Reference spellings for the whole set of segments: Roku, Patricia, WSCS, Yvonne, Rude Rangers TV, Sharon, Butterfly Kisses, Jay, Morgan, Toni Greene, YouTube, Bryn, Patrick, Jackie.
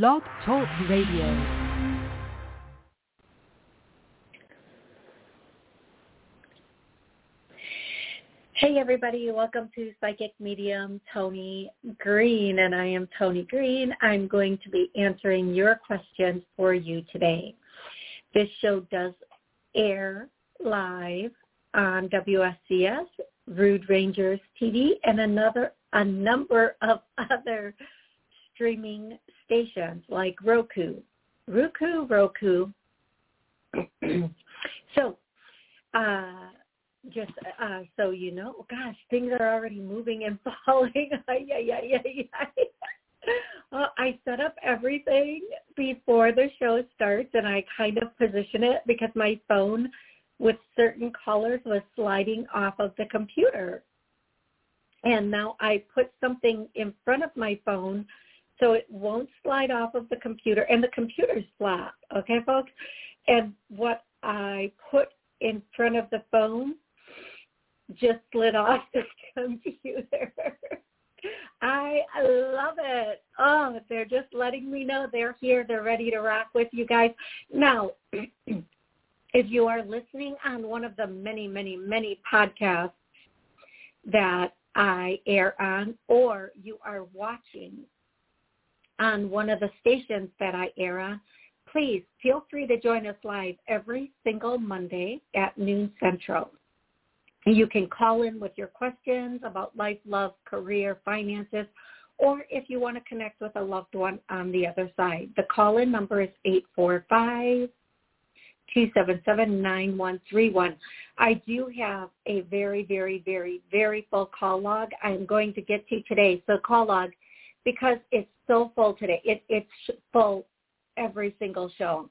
Blog Talk Radio. Hey everybody, welcome to Psychic Medium Toni Greene, and I am Toni Greene. I'm going to be answering your questions for you today. This show does air live on WSCS, Rude Rangers TV, and a number of other streaming stations like Roku. So you know, gosh, things are already moving and falling. I set up everything before the show starts, and I kind of position it because my phone with certain colors was sliding off of the computer. And now I put something in front of my phone so it won't slide off of the computer, and the computer's flat, okay, folks? And what I put in front of the phone just slid off the computer. I love it. Oh, they're just letting me know they're here. They're ready to rock with you guys. Now, if you are listening on one of the many, many, many podcasts that I air on, or you are watching on one of the stations that I air on, please feel free to join us live every single Monday at noon Central. You can call in with your questions about life, love, career, finances, or if you want to connect with a loved one on the other side. The call-in number is 845-277-9131. I do have a very, very, very, very full call log I'm going to get to today. So call log, because it's so full today. It's full every single show.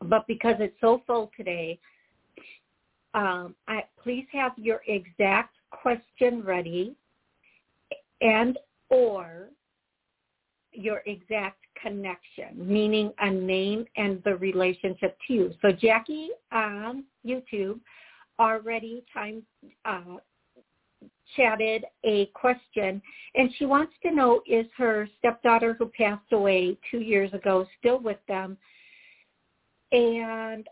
But because it's so full today, please have your exact question ready and or your exact connection, meaning a name and the relationship to you. So Jackie on YouTube already chatted a question, and she wants to know, is her stepdaughter who passed away 2 years ago still with them? And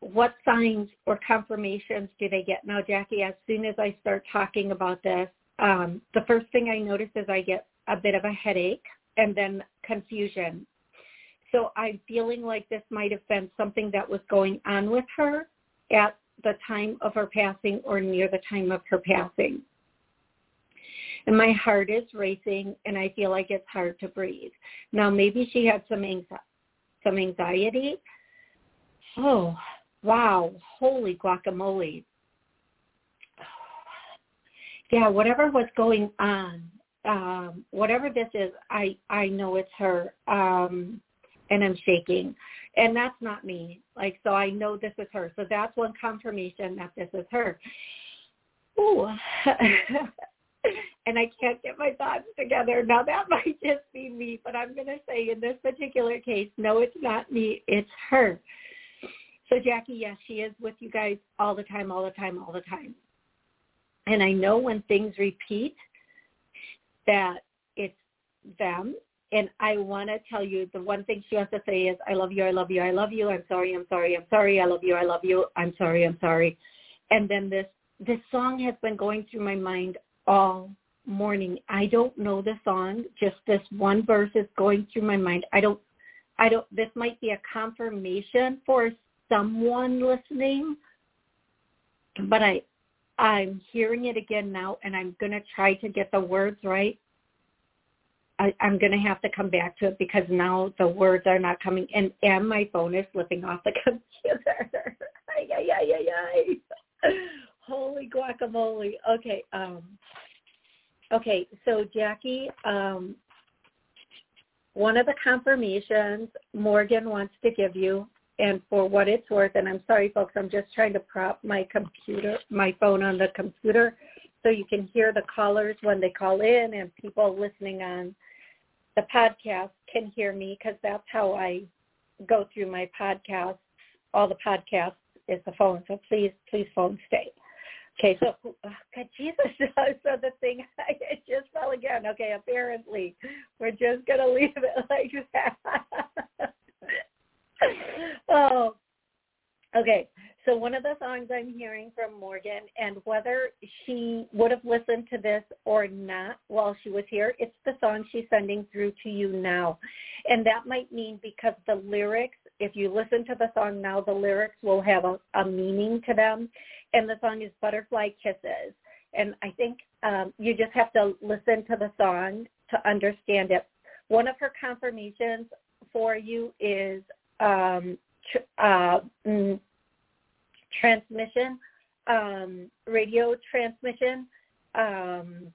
what signs or confirmations do they get? Now, Jackie, as soon as I start talking about this, the first thing I notice is I get a bit of a headache and then confusion. So I'm feeling like this might have been something that was going on with her at the time of her passing or near the time of her passing. And my heart is racing, and I feel like it's hard to breathe. Now, maybe she had some anxiety. Oh, wow. Holy guacamole. Yeah, whatever was going on, whatever this is, I know it's her, and I'm shaking. And that's not me. Like, so I know this is her. So that's one confirmation that this is her. Ooh. And I can't get my thoughts together. Now, that might just be me, but I'm going to say in this particular case, no, it's not me. It's her. So, Jackie, yes, she is with you guys all the time. And I know when things repeat that it's them. And I want to tell you, the one thing she has to say is, I love you, I love you, I love you, I'm sorry, I love you, I love you, I'm sorry. And then this song has been going through my mind all morning. I don't know the song, just this one verse is going through my mind. I don't, this might be a confirmation for someone listening, but I'm hearing it again now, and I'm going to try to get the words right. I'm going to have to come back to it because now the words are not coming, and my phone is slipping off the computer. Holy guacamole. Okay. Okay. So, Jackie, one of the confirmations Morgan wants to give you, and for what it's worth, and I'm sorry, folks, I'm just trying to prop my phone on the computer so you can hear the callers when they call in, and people listening on the podcast can hear me because that's how I go through my podcast. All the podcasts is the phone, so please, phone stay. Okay, so God, Jesus does. So the thing, it just fell again. Okay, apparently we're just going to leave it like that. Oh, okay. So one of the songs I'm hearing from Morgan, and whether she would have listened to this or not while she was here, it's the song she's sending through to you now. And that might mean because the lyrics, if you listen to the song now, the lyrics will have a meaning to them. And the song is Butterfly Kisses. And I think you just have to listen to the song to understand it. One of her confirmations for you is transmission, radio transmission, and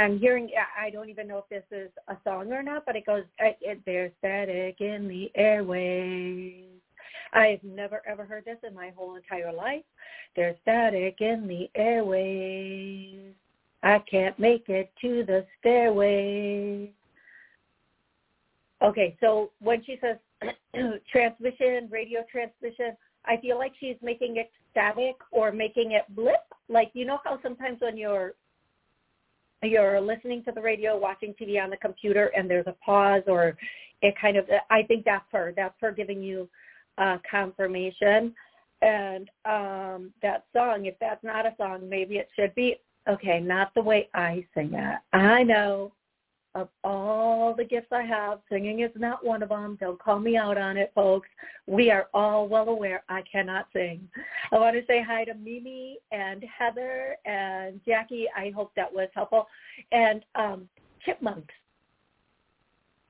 I'm hearing, I don't even know if this is a song or not, but it goes, there's static in the airways. I've never, ever heard this in my whole entire life. There's static in the airways. I can't make it to the stairways. Okay, so when she says transmission, radio transmission, I feel like she's making it static or making it blip. Like, you know how sometimes when you're listening to the radio, watching TV on the computer, and there's a pause, or it kind of, I think that's her. That's her giving you confirmation. And that song, if that's not a song, maybe it should be. Okay, not the way I sing it. I know. Of all the gifts I have, singing is not one of them. Don't call me out on it, folks. We are all well aware I cannot sing. I want to say hi to Mimi and Heather and Jackie. I hope that was helpful. And chipmunks.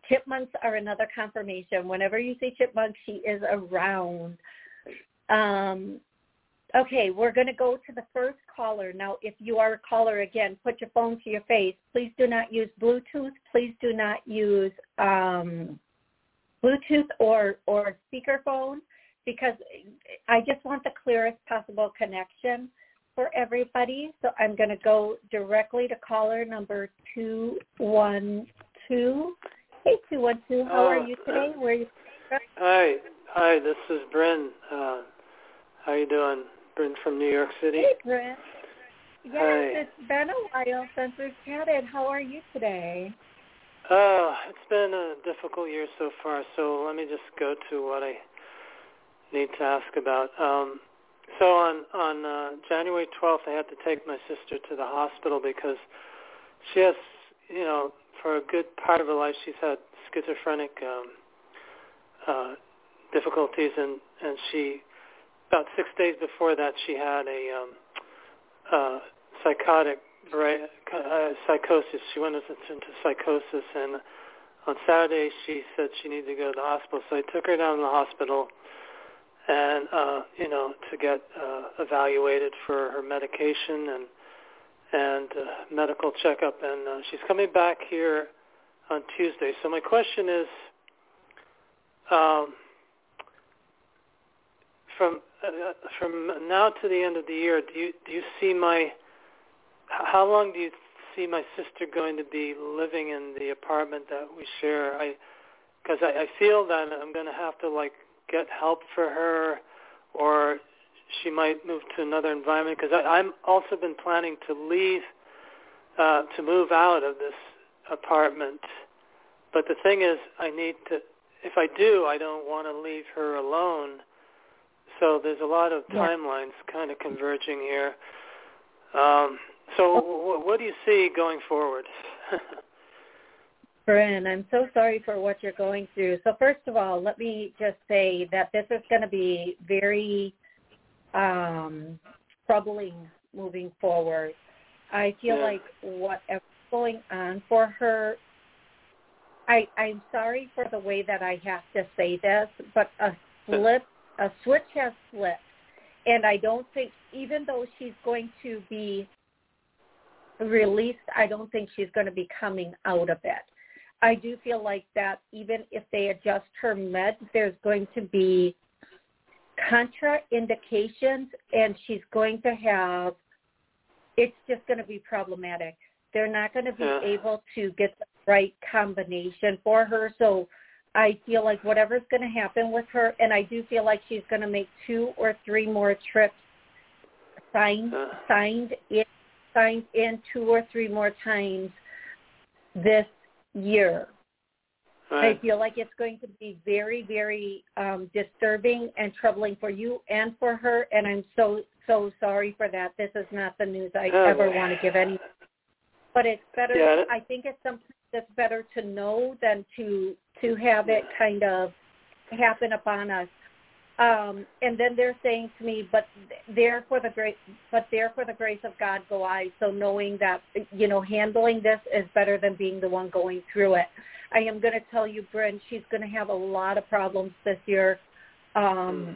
Chipmunks are another confirmation. Whenever you see chipmunks, she is around. Okay, we're going to go to the first caller. Now, if you are a caller, again, put your phone to your face. Please do not use Bluetooth. Please do not use Bluetooth or speakerphone, because I just want the clearest possible connection for everybody. So I'm going to go directly to caller number 212. Hey, 212, how are you today? Where are you from? Hi, this is Bryn. How you doing? Bryn from New York City. Hey, Bryn. Yes, hi. It's been a while since we've chatted. How are you today? It's been a difficult year so far, so let me just go to what I need to ask about. So on January 12th, I had to take my sister to the hospital because she has, for a good part of her life, she's had schizophrenic difficulties, and she... About 6 days before that, she had a psychotic psychosis. She went into psychosis, and on Saturday, she said she needed to go to the hospital. So I took her down to the hospital and, to get evaluated for her medication and medical checkup. And she's coming back here on Tuesday. So my question is, from now to the end of the year, do you see how long do you see my sister going to be living in the apartment that we share? Because I feel that I'm going to have to get help for her, or she might move to another environment. Because I'm also been planning to leave, to move out of this apartment. But the thing is, I need to. If I do, I don't want to leave her alone. So there's a lot of timelines kind of converging here. So what do you see going forward? Bryn, I'm so sorry for what you're going through. So first of all, let me just say that this is going to be very troubling moving forward. I feel like whatever's going on for her, I'm sorry for the way that I have to say this, but a switch has flipped, and I don't think, even though she's going to be released, I don't think she's going to be coming out of it. I do feel like that even if they adjust her meds, there's going to be contraindications, and she's going to have, it's just going to be problematic. They're not going to be able to get the right combination for her, so I feel like whatever's going to happen with her, and I do feel like she's going to make 2 or 3 more trips signed in 2 or 3 more times this year. I feel like it's going to be very, very disturbing and troubling for you and for her, and I'm so sorry for that. This is not the news I ever want to give anyone. But it's better. Yeah. I think it's something that's better to know than to have it kind of happen upon us. And then they're saying to me, but there for the grace of God go I. So knowing that, you know, handling this is better than being the one going through it. I am going to tell you, Bryn, she's going to have a lot of problems this year. The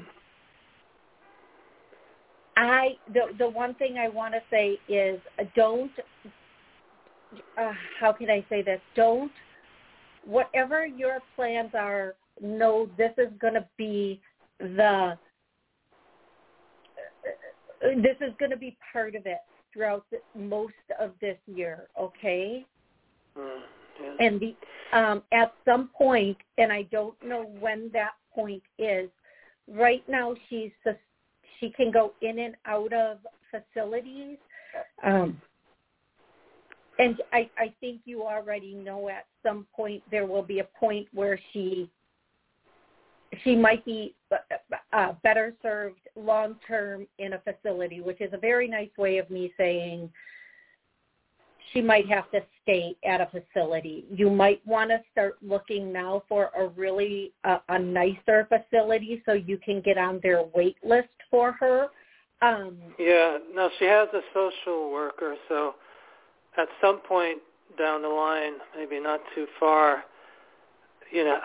one thing I want to say is don't, how can I say this? Don't, whatever your plans are, know this is going to be this is going to be part of it throughout most of this year, okay? Yeah. And at some point, and I don't know when that point is, right now she can go in and out of facilities, and I think you already know at some point there will be a point where she might be better served long-term in a facility, which is a very nice way of me saying she might have to stay at a facility. You might want to start looking now for a really a nicer facility so you can get on their wait list for her. She has a social worker, so at some point down the line, maybe not too far, you know,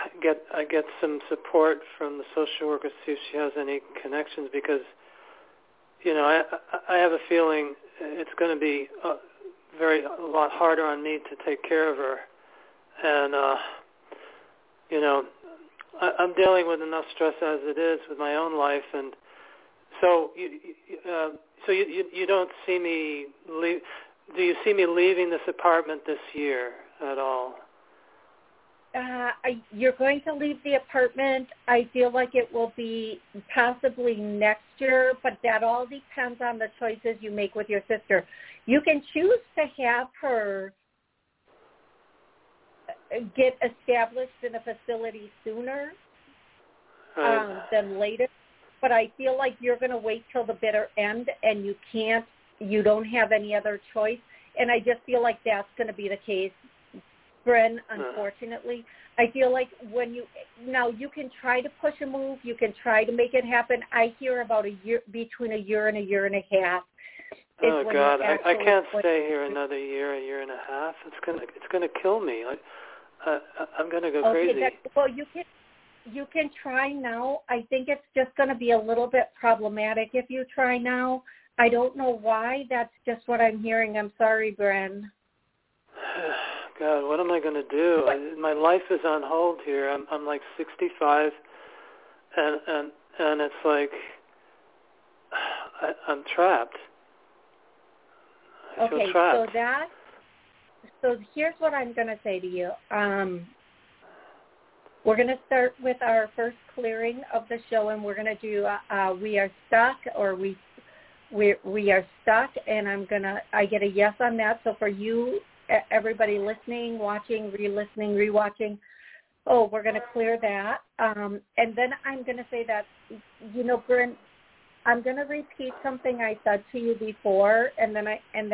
I get some support from the social worker, see if she has any connections, because, you know, I have a feeling it's going to be a lot harder on me to take care of her. And, you know, I'm dealing with enough stress as it is with my own life, and so you don't see me leave. Do you see me leaving this apartment this year at all? You're going to leave the apartment. I feel like it will be possibly next year, but that all depends on the choices you make with your sister. You can choose to have her get established in a facility sooner than later, but I feel like you're going to wait till the bitter end, and you don't have any other choice, and I just feel like that's going to be the case, Bryn, unfortunately. I feel like now you can try to push a move, you can try to make it happen. I hear about between a year and a half. Oh God, I can't stay here another year, a year and a half. It's gonna kill me. I'm gonna go crazy. Well, you can try now. I think it's just gonna be a little bit problematic if you try now. I don't know why. That's just what I'm hearing. I'm sorry, Bryn. God, what am I going to do? My life is on hold here. I'm like 65, and it's like I'm trapped. I feel trapped. Okay, so here's what I'm going to say to you. We're going to start with our first clearing of the show, and we're going to do we are stuck, or we are stuck, and I get a yes on that. So for you, everybody listening, watching, re-listening, rewatching, we're going to clear that. And then I'm going to say that, you know, Bryn, I'm going to repeat something I said to you before, and then I'm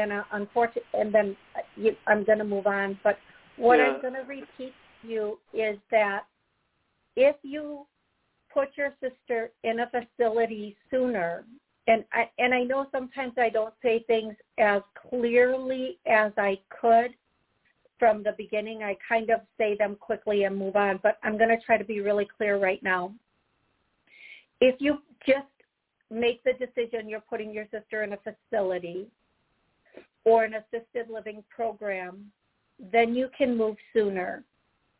going to move on. But what I'm going to repeat to you is that if you put your sister in a facility sooner, and I know sometimes I don't say things as clearly as I could from the beginning. I kind of say them quickly and move on, but I'm going to try to be really clear right now. If you just make the decision you're putting your sister in a facility or an assisted living program, then you can move sooner.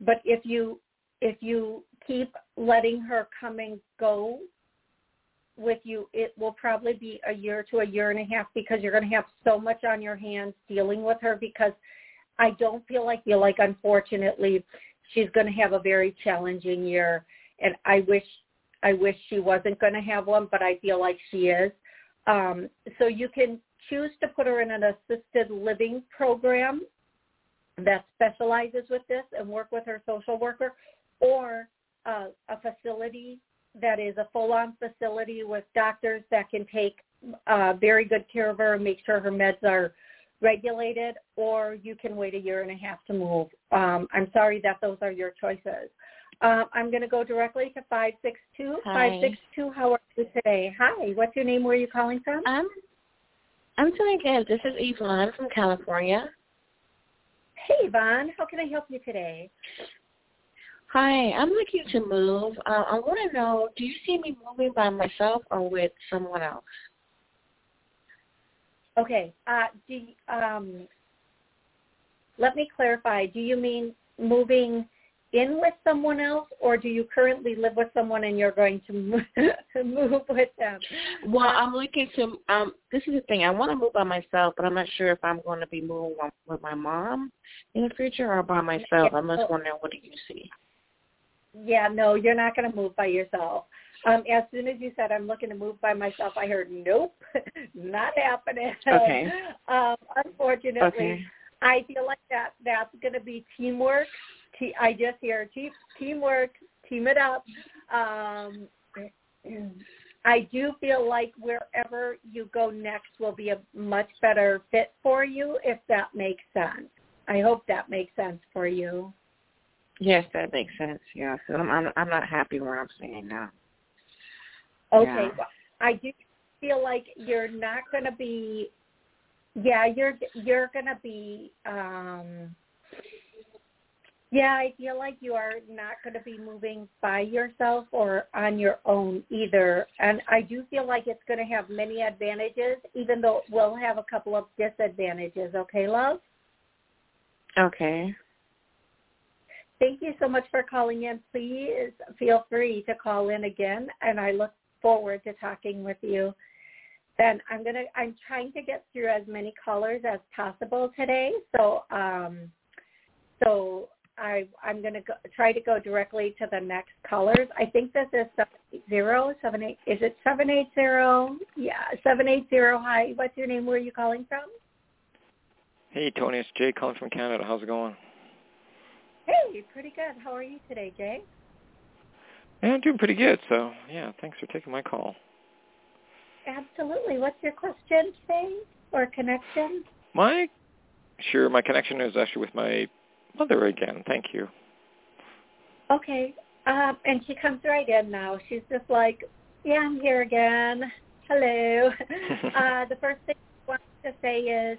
But if you keep letting her come and go with you, it will probably be a year to a year and a half, because you're going to have so much on your hands dealing with her, because I don't feel like, unfortunately, she's going to have a very challenging year. And I wish she wasn't going to have one, but I feel like she is. So you can choose to put her in an assisted living program that specializes with this and work with her social worker, or a facility that is a full-on facility with doctors that can take very good care of her and make sure her meds are regulated, or you can wait a year and a half to move. I'm sorry that those are your choices. I'm going to go directly to 562. Hi. 562, how are you today? Hi, what's your name? Where are you calling from? I'm doing good. This is Yvonne from California. Hey, Yvonne, how can I help you today? Hi, I'm looking to move. I want to know, do you see me moving by myself or with someone else? Okay. Let me clarify. Do you mean moving in with someone else, or do you currently live with someone and you're going to move with them? Well, I'm looking to this is the thing. I want to move by myself, but I'm not sure if I'm going to be moving with my mom in the future or by myself. I'm just wondering, what do you see? Yeah, no, you're not going to move by yourself. As soon as you said, I'm looking to move by myself, I heard, nope, not happening. Okay. Unfortunately, okay. I feel like that's going to be teamwork. I just hear teamwork, team it up. I do feel like wherever you go next will be a much better fit for you, if that makes sense. I hope that makes sense for you. Yes, that makes sense. Yeah, so I'm not happy where I'm staying now. Okay, well, I do feel like you're not going to be, you're going to be, I feel like you are not going to be moving by yourself or on your own either. And I do feel like it's going to have many advantages, even though it will have a couple of disadvantages. Okay, love? Okay. Thank you so much for calling in. Please feel free to call in again, and I look forward to talking with you. Then I'm trying to get through as many callers as possible today, so I'm going to try to go directly to the next callers. I think this is 780. Is it 780? Yeah, 780. Hi, what's your name? Where are you calling from? Hey, Tony, it's Jay calling from Canada. How's it going? Hey, pretty good. How are you today, Jay? Yeah, I'm doing pretty good. So, yeah, thanks for taking my call. Absolutely. What's your question today, or connection? My connection is actually with my mother again. Thank you. Okay. And she comes right in now. She's just like, yeah, I'm here again. Hello. The first thing I want to say is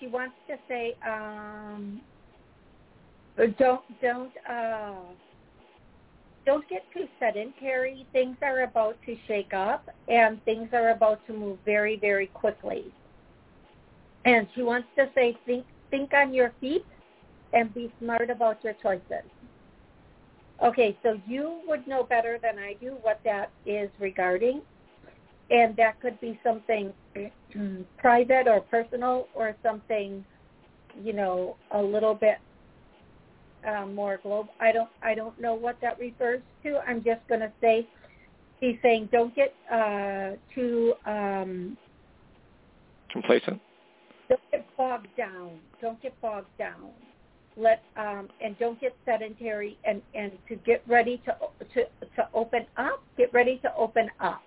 she wants to say Don't get too sedentary. Things are about to shake up, and things are about to move very, very quickly. And she wants to say, think on your feet and be smart about your choices. Okay, so you would know better than I do what that is regarding, and that could be something private or personal, or something, a little bit more global. I don't know what that refers to. I'm just going to say, he's saying don't get too complacent. Don't get bogged down. And don't get sedentary. And to get ready to open up. Get ready to open up.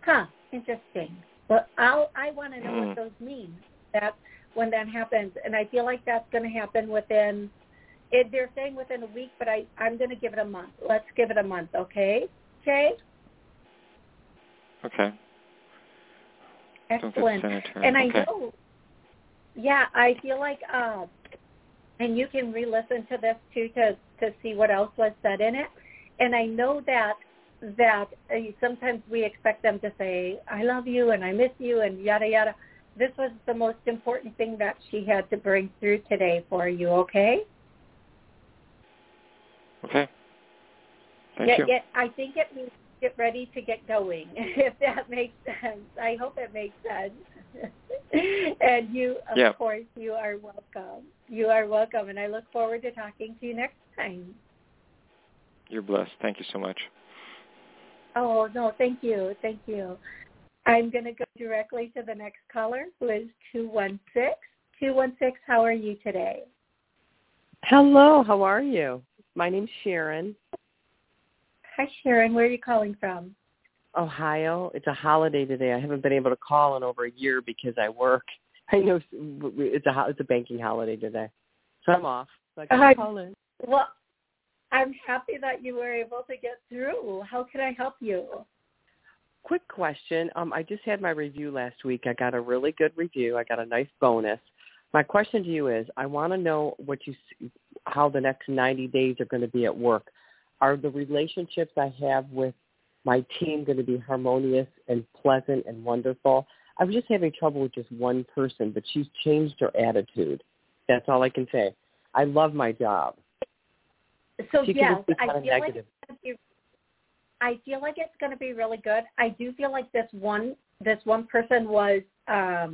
Huh? Interesting. Well, I want to know what those mean. That when that happens, and I feel like that's going to happen within. They're saying within a week, but I'm going to give it a month. Let's give it a month, okay, Jay? Okay. Excellent. And I know, I feel like, and you can re-listen to this too to see what else was said in it. And I know that sometimes we expect them to say, I love you and I miss you and yada, yada. This was the most important thing that she had to bring through today for you, okay? Okay. Thank you. Yeah, I think it means get ready to get going, if that makes sense. I hope it makes sense. And you, of course, you are welcome. You are welcome, and I look forward to talking to you next time. You're blessed. Thank you so much. Oh, no, thank you. Thank you. I'm going to go directly to the next caller, who is 216. 216, how are you today? Hello, how are you? My name's Sharon. Hi, Sharon. Where are you calling from? Ohio. It's a holiday today. I haven't been able to call in over a year because I work. I know it's a banking holiday today, so I'm off. So I can call in. Well, I'm happy that you were able to get through. How can I help you? Quick question. I just had my review last week. I got a really good review. I got a nice bonus. My question to you is, I want to know how the next 90 days are going to be at work. Are the relationships I have with my team going to be harmonious and pleasant and wonderful? I was just having trouble with just one person, but she's changed her attitude. That's all I can say. I love my job. So, yes, I feel like it's going to be really good. I do feel like this one person was how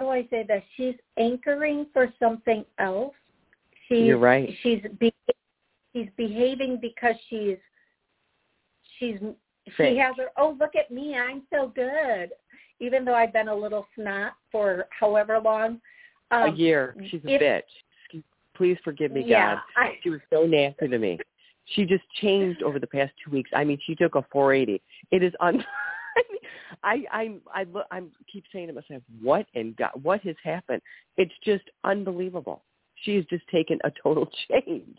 do I say this? She's anchoring for something else. You're right. She's behaving because she has her, oh, look at me, I'm so good. Even though I've been a little snot for however long. A year. She's a bitch. Please forgive me, God. She was so nasty to me. She just changed over the past 2 weeks. I mean, she took a 480. It is I keep saying to myself, what has happened? It's just unbelievable. She has just taken a total change.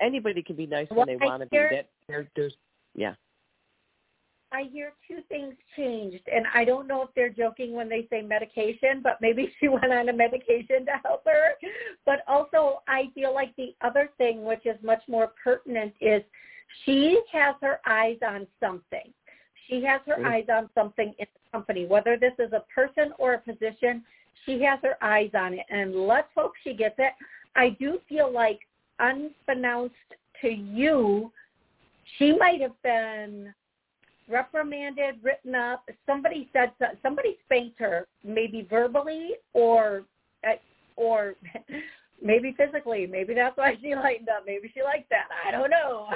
Anybody can be nice when they want to be. I hear two things changed, and I don't know if they're joking when they say medication, but maybe she went on a medication to help her. But also, I feel like the other thing, which is much more pertinent, is she has her eyes on something. She has her eyes on something in the company, whether this is a person or a position. She has her eyes on it, and let's hope she gets it. I do feel like, unbeknownst to you, she might have been reprimanded, written up. Somebody spanked her, maybe verbally or maybe physically. Maybe that's why she lightened up. Maybe she liked that. I don't know.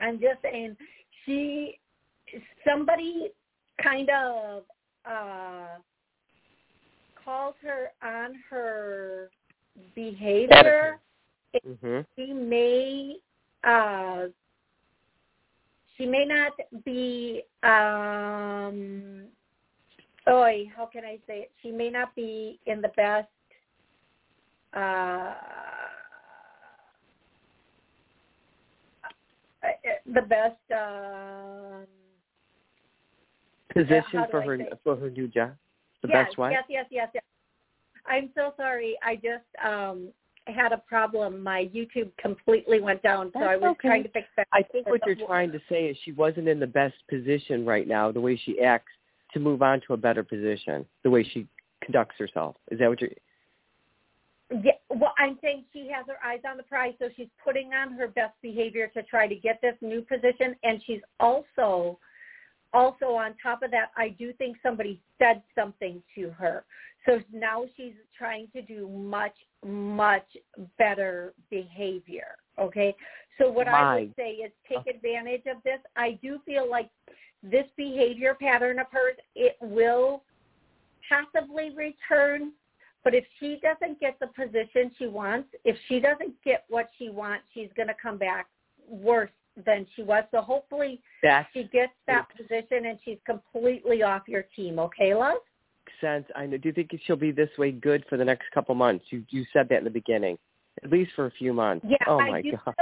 I'm just saying. Somebody kind of called her on her behavior. Mm-hmm. She may not be how can I say it? She may not be in the best position for her new job. Best wife. Yes. I'm so sorry. I just had a problem. My YouTube completely went down, so I was trying to fix that. I think what you're trying to say is she wasn't in the best position right now, the way she acts, to move on to a better position, the way she conducts herself. Is that what you're... Yeah, well, I'm saying she has her eyes on the prize, so she's putting on her best behavior to try to get this new position, and she's also on top of that, I do think somebody said something to her. So now she's trying to do much, much better behavior, okay? So what I would say is take advantage of this. I do feel like this behavior pattern of hers, it will possibly return. But if she doesn't get the position she wants, if she doesn't get what she wants, she's going to come back worse than she was. So hopefully she gets that position and she's completely off your team. Okay, love? Sense. I know. Do you think she'll be this way good for the next couple months? You said that in the beginning, at least for a few months. Yeah, oh my God.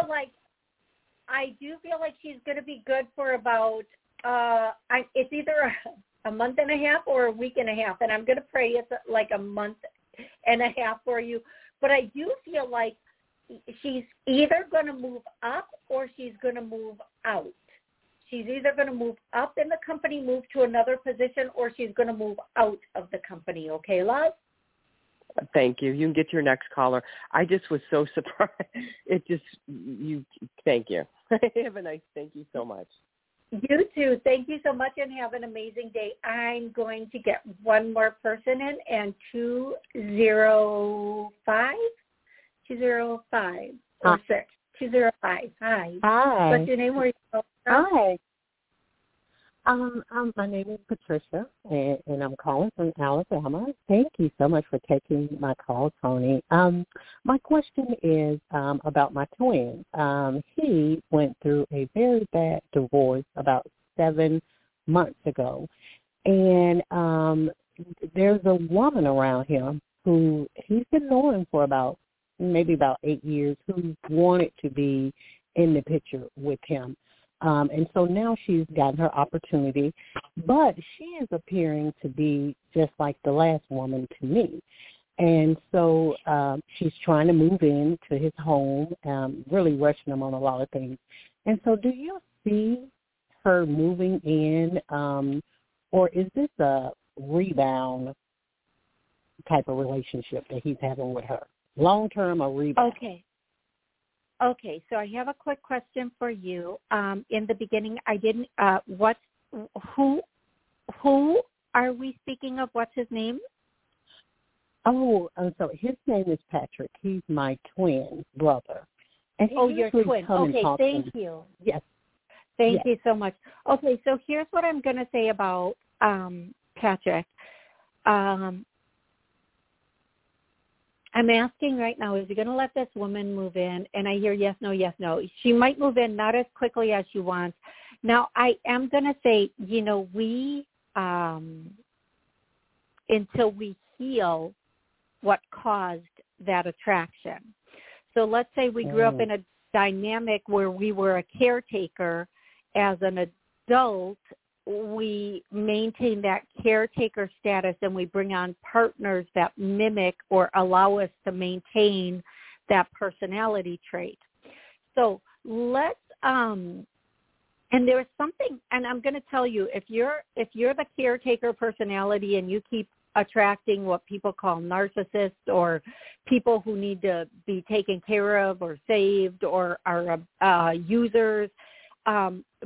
I do feel like she's going to be good for about, it's either a month and a half or a week and a half. And I'm going to pray it's like a month and a half for you. But I do feel like she's either going to move up or she's going to move out. She's either going to move up in the company, move to another position, or she's going to move out of the company. Okay, love? Thank you. You can get your next caller. I just was so surprised. You Thank you. Have a nice, thank you so much. You too. Thank you so much and have an amazing day. I'm going to get one more person in and 205. 205 or 6. 205. Hi. Hi. What's your name? Where are you from? Hi. My name is Patricia, and I'm calling from Alabama. Thank you so much for taking my call, Toni. My question is about my twin. He went through a very bad divorce about 7 months ago, and there's a woman around him who he's been knowing for about 8 years who wanted to be in the picture with him. And so now she's gotten her opportunity, but she is appearing to be just like the last woman to me. And so she's trying to move into his home, really rushing him on a lot of things. And so do you see her moving in, or is this a rebound type of relationship that he's having with her? Long-term or rebound? Okay, so I have a quick question for you. In the beginning, I didn't. Who are we speaking of? What's his name? Oh, so his name is Patrick. He's my twin brother. And your twin. Okay, thank you. Yes. Thank you so much. Okay, so here's what I'm going to say about Patrick. I'm asking right now, is he going to let this woman move in? And I hear yes, no, yes, no. She might move in not as quickly as she wants. Now, I am going to say, we, until we heal what caused that attraction. So let's say we grew up in a dynamic where we were a caretaker. As an adult, we maintain that caretaker status and we bring on partners that mimic or allow us to maintain that personality trait. So let's, and there is something, and I'm going to tell you, if you're the caretaker personality and you keep attracting what people call narcissists or people who need to be taken care of or saved or are users,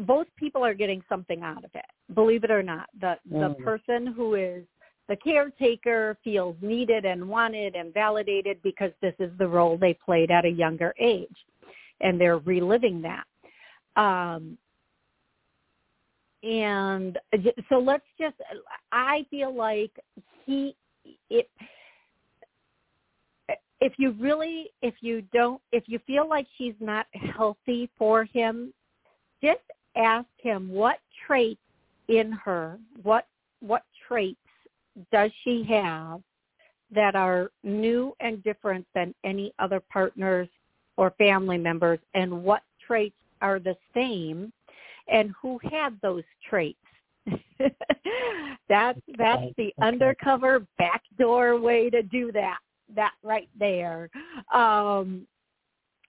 both people are getting something out of it, believe it or not. The person who is the caretaker feels needed and wanted and validated because this is the role they played at a younger age, and they're reliving that. And so let's just – I feel like if you feel like she's not healthy for him, just ask him what traits in her, what traits does she have that are new and different than any other partners or family members, and what traits are the same, and who had those traits. That's the undercover backdoor way to do that right there.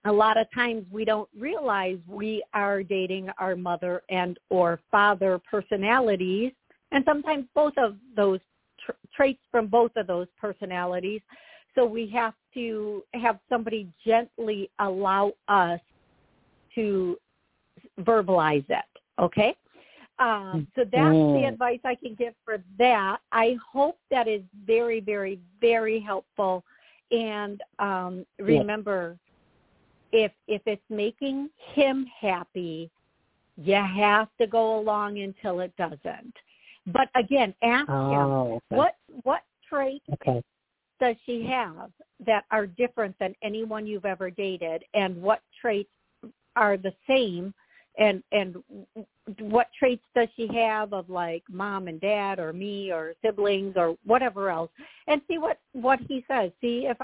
A lot of times we don't realize we are dating our mother and or father personalities, and sometimes both of those traits from both of those personalities. So we have to have somebody gently allow us to verbalize it, okay? So that's the advice I can give for that. I hope that is very, very, very helpful. And remember... If it's making him happy, you have to go along until it doesn't. But again, ask him, what traits does she have that are different than anyone you've ever dated, and what traits are the same, and what traits does she have of like mom and dad or me or siblings or whatever else, and see what he says. See if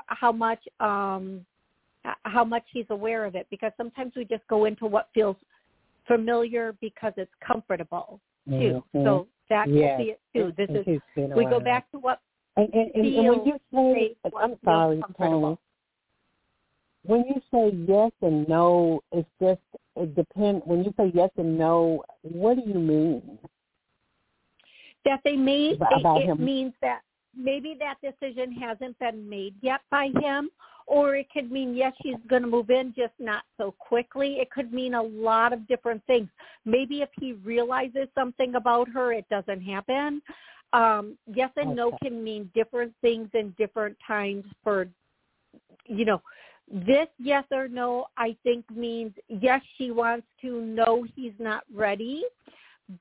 how much he's aware of it, because sometimes we just go into what feels familiar because it's comfortable too. Mm-hmm. So that could be it too. We go back to what when you say yes and no, when you say yes and no, what do you mean? That they made it means that maybe that decision hasn't been made yet by him, or it could mean, yes, she's going to move in, just not so quickly. It could mean a lot of different things. Maybe if he realizes something about her, it doesn't happen. Yes and no can mean different things in different times for, you know, this yes or no, I think means yes, she wants to, no, he's not ready.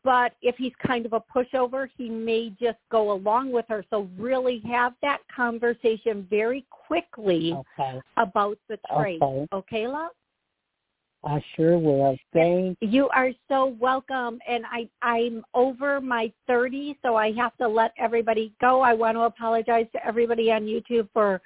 But if he's kind of a pushover, he may just go along with her. So really have that conversation very quickly about the trait. Okay, love? I sure will. Thanks. You are so welcome. And I'm over my 30, so I have to let everybody go. I want to apologize to everybody on YouTube for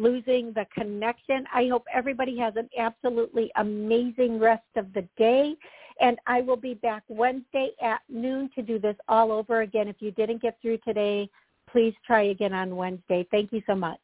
losing the connection. I hope everybody has an absolutely amazing rest of the day. And I will be back Wednesday at noon to do this all over again. If you didn't get through today, please try again on Wednesday. Thank you so much.